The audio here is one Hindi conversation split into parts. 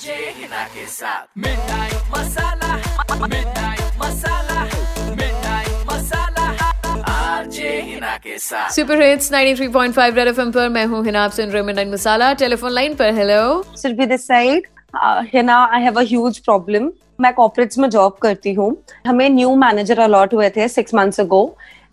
जे हिना के साथ midnight Masala, midnight Masala, midnight Masala RJ Hina के साथ। सुपर हिट्स 93.5 रेड एफएम पर मैं हूँ हिना, आप सुन रहे हो मिडनाइट मसाला। टेलीफोन लाइन पर hello Surabhi this side. Hina, I have a huge problem. मैं कॉर्पोरेट्स में जॉब करती हूँ। हमें न्यू मैनेजर अलॉट हुए थे 6 months ago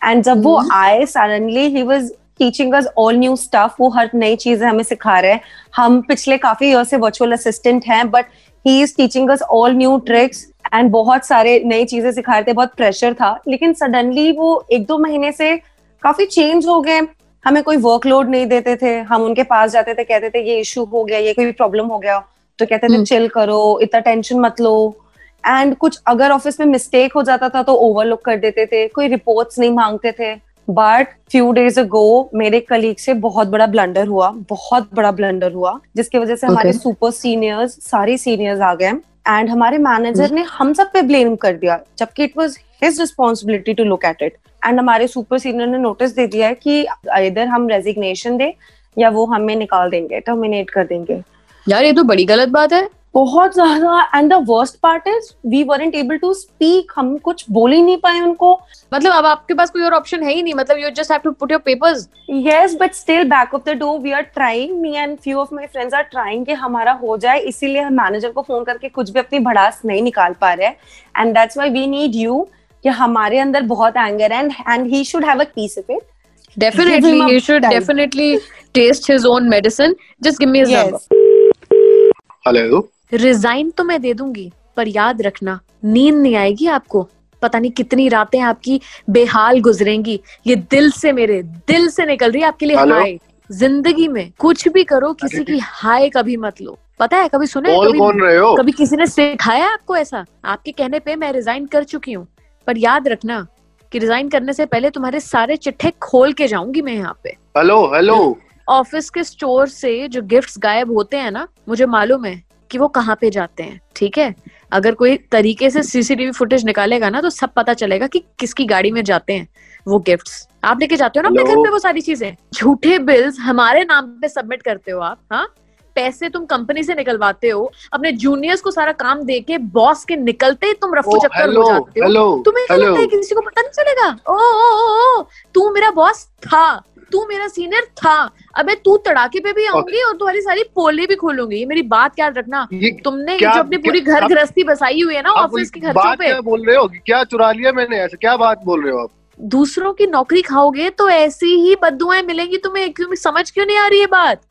एंड जब वो आए suddenly he was teaching us all new stuff. वो हर नई चीजें हमें सिखा रहे हैं। हम पिछले काफी ईयर से वर्चुअल असिस्टेंट हैं but he is teaching us all new tricks and बहुत सारे नई चीजें सिखा रहे थे। बहुत प्रेशर था लेकिन सडनली वो 1-2 महीने से काफी चेंज हो गए। हमें कोई वर्कलोड नहीं देते थे। हम उनके पास जाते थे, कहते थे ये इशू हो गया, ये कोई प्रॉब्लम हो गया तो कहते थे चिल करो, इतना टेंशन मत लो। एंड कुछ अगर ऑफिस में मिस्टेक हो जाता था तो ओवरलुक कर देते थे, कोई रिपोर्ट्स नहीं मांगते थे। बट फ्यू डेज अगो मेरे कलीग से बहुत बड़ा ब्लंडर हुआ जिसकी वजह से हमारे सुपर सीनियर्स, सारे सीनियर्स आ गए एंड हमारे मैनेजर ने हम सब पे ब्लेम कर दिया जबकि it was his responsibility to look at it. And हमारे सुपर सीनियर ने नोटिस दे दिया है कि इधर हम रेजिग्नेशन दे या वो हमें निकाल देंगे, टर्मिनेट कर देंगे। यार ये तो बड़ी गलत बात है, बहुत ज्यादा। And the worst part is we weren't able to speak. हम कुछ बोल ही नहीं पाए उनको। मतलब अब आपके पास कोई और ऑप्शन है ही नहीं। मतलब you just have to put your papers. Yes but still back of the door we are trying, me and few of my friends are trying कि हमारा हो जाए। इसीलिए हम मैनेजर को फोन करके कुछ भी अपनी भड़ास नहीं निकाल पा रहे हैं and that's why we need you कि हमारे अंदर बहुत anger and he should have a piece of it. Definitely he should definitely taste his own medicine. Just give me his number. Hello. Resign तो मैं दे दूंगी पर याद रखना नींद नहीं आएगी आपको। पता नहीं कितनी रातें आपकी बेहाल गुजरेंगी। ये दिल से, मेरे दिल से निकल रही है आपके लिए हाय। जिंदगी में कुछ भी करो, किसी की हाय कभी मत लो। पता है कभी सुना है कभी किसी ने सिखाया आपको ऐसा? आपके कहने पे मैं रिजाइन कर चुकी हूँ पर याद रखना कि रिजाइन करने से पहले तुम्हारे सारे चिट्ठे खोल के जाऊंगी मैं यहाँ पे। Hello hello. ऑफिस के स्टोर से जो गिफ्ट्स गायब होते हैं ना, मुझे मालूम है कि वो कहाँ पे जाते हैं। ठीक है, अगर कोई तरीके से सीसीटीवी फुटेज निकालेगा ना तो सब पता चलेगा कि किसकी गाड़ी में जाते हैं वो गिफ्ट्स। आप लेके जाते हो ना अपने घर पे वो सारी चीजें। झूठे बिल्स हमारे नाम पे सबमिट करते हो आप। हाँ, पैसे तुम कंपनी से निकलवाते हो, अपने जूनियर्स को सारा काम देके बॉस के निकलते ही तुम रफ्फू चक्कर हो जाते हो। तुम्हें क्या लगता है किसी को पता नहीं चलेगा? ओ तू मेरा बॉस था, तू मेरा सीनियर था, अबे तू तड़ाके पे भी आऊंगी और तुम्हारी सारी पोले भी खोलूंगी। ये मेरी बात याद रखना। तुमने जो अपनी पूरी घर गृहस्थी बसाई हुई है ना ऑफिस के खर्चों पे, क्या बोल रहे हो? क्या चुरा लिया मैंने? ऐसे क्या बात बोल रहे हो आप? दूसरों की नौकरी खाओगे तो ऐसी ही बद्दुआएं मिलेंगी तुम्हें। क्यों समझ क्यों नहीं आ रही ये बात?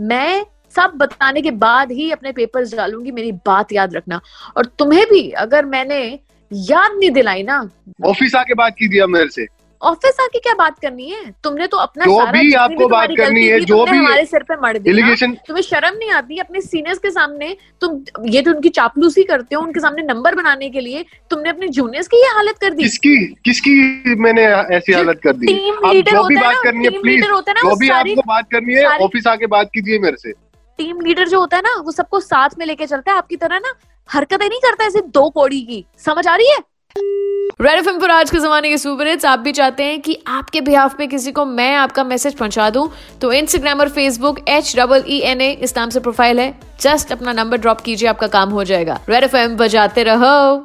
मैं सब बताने के बाद ही अपने पेपर्स डालूंगी, मेरी बात याद रखना। और तुम्हें भी अगर मैंने याद नहीं दिलाई ना, ऑफिस आके बात कीजिए मेरे से। ऑफिस आके क्या बात करनी है? तुमने तो अपना हमारे सिर पे मर दिया। तुम्हें शर्म नहीं आती अपने सीनियर्स के सामने? तुम ये तो उनकी चापलूसी करते हो, उनके सामने नंबर बनाने के लिए तुमने अपने जूनियर्स की ये हालत कर दी। किसकी मैंने ऐसी हालत कर दी? टीम लीडर होता है ना, ऑफिस आके बात कीजिए मेरे से। टीम लीडर जो होता है ना वो सबको साथ में लेके चलता है, आपकी तरह ना हरकतें नहीं करता ऐसे 2 कौड़ी की। समझ आ रही है? रेड एफएम पर आज के जमाने के सुपर हिट्स। आप भी चाहते हैं कि आपके बिहाफ पे किसी को मैं आपका मैसेज पहुंचा दूं तो इंस्टाग्राम और फेसबुक HEENA इस नाम से प्रोफाइल है। जस्ट अपना नंबर ड्रॉप कीजिए, आपका काम हो जाएगा। रेड एफएम बजाते रहो।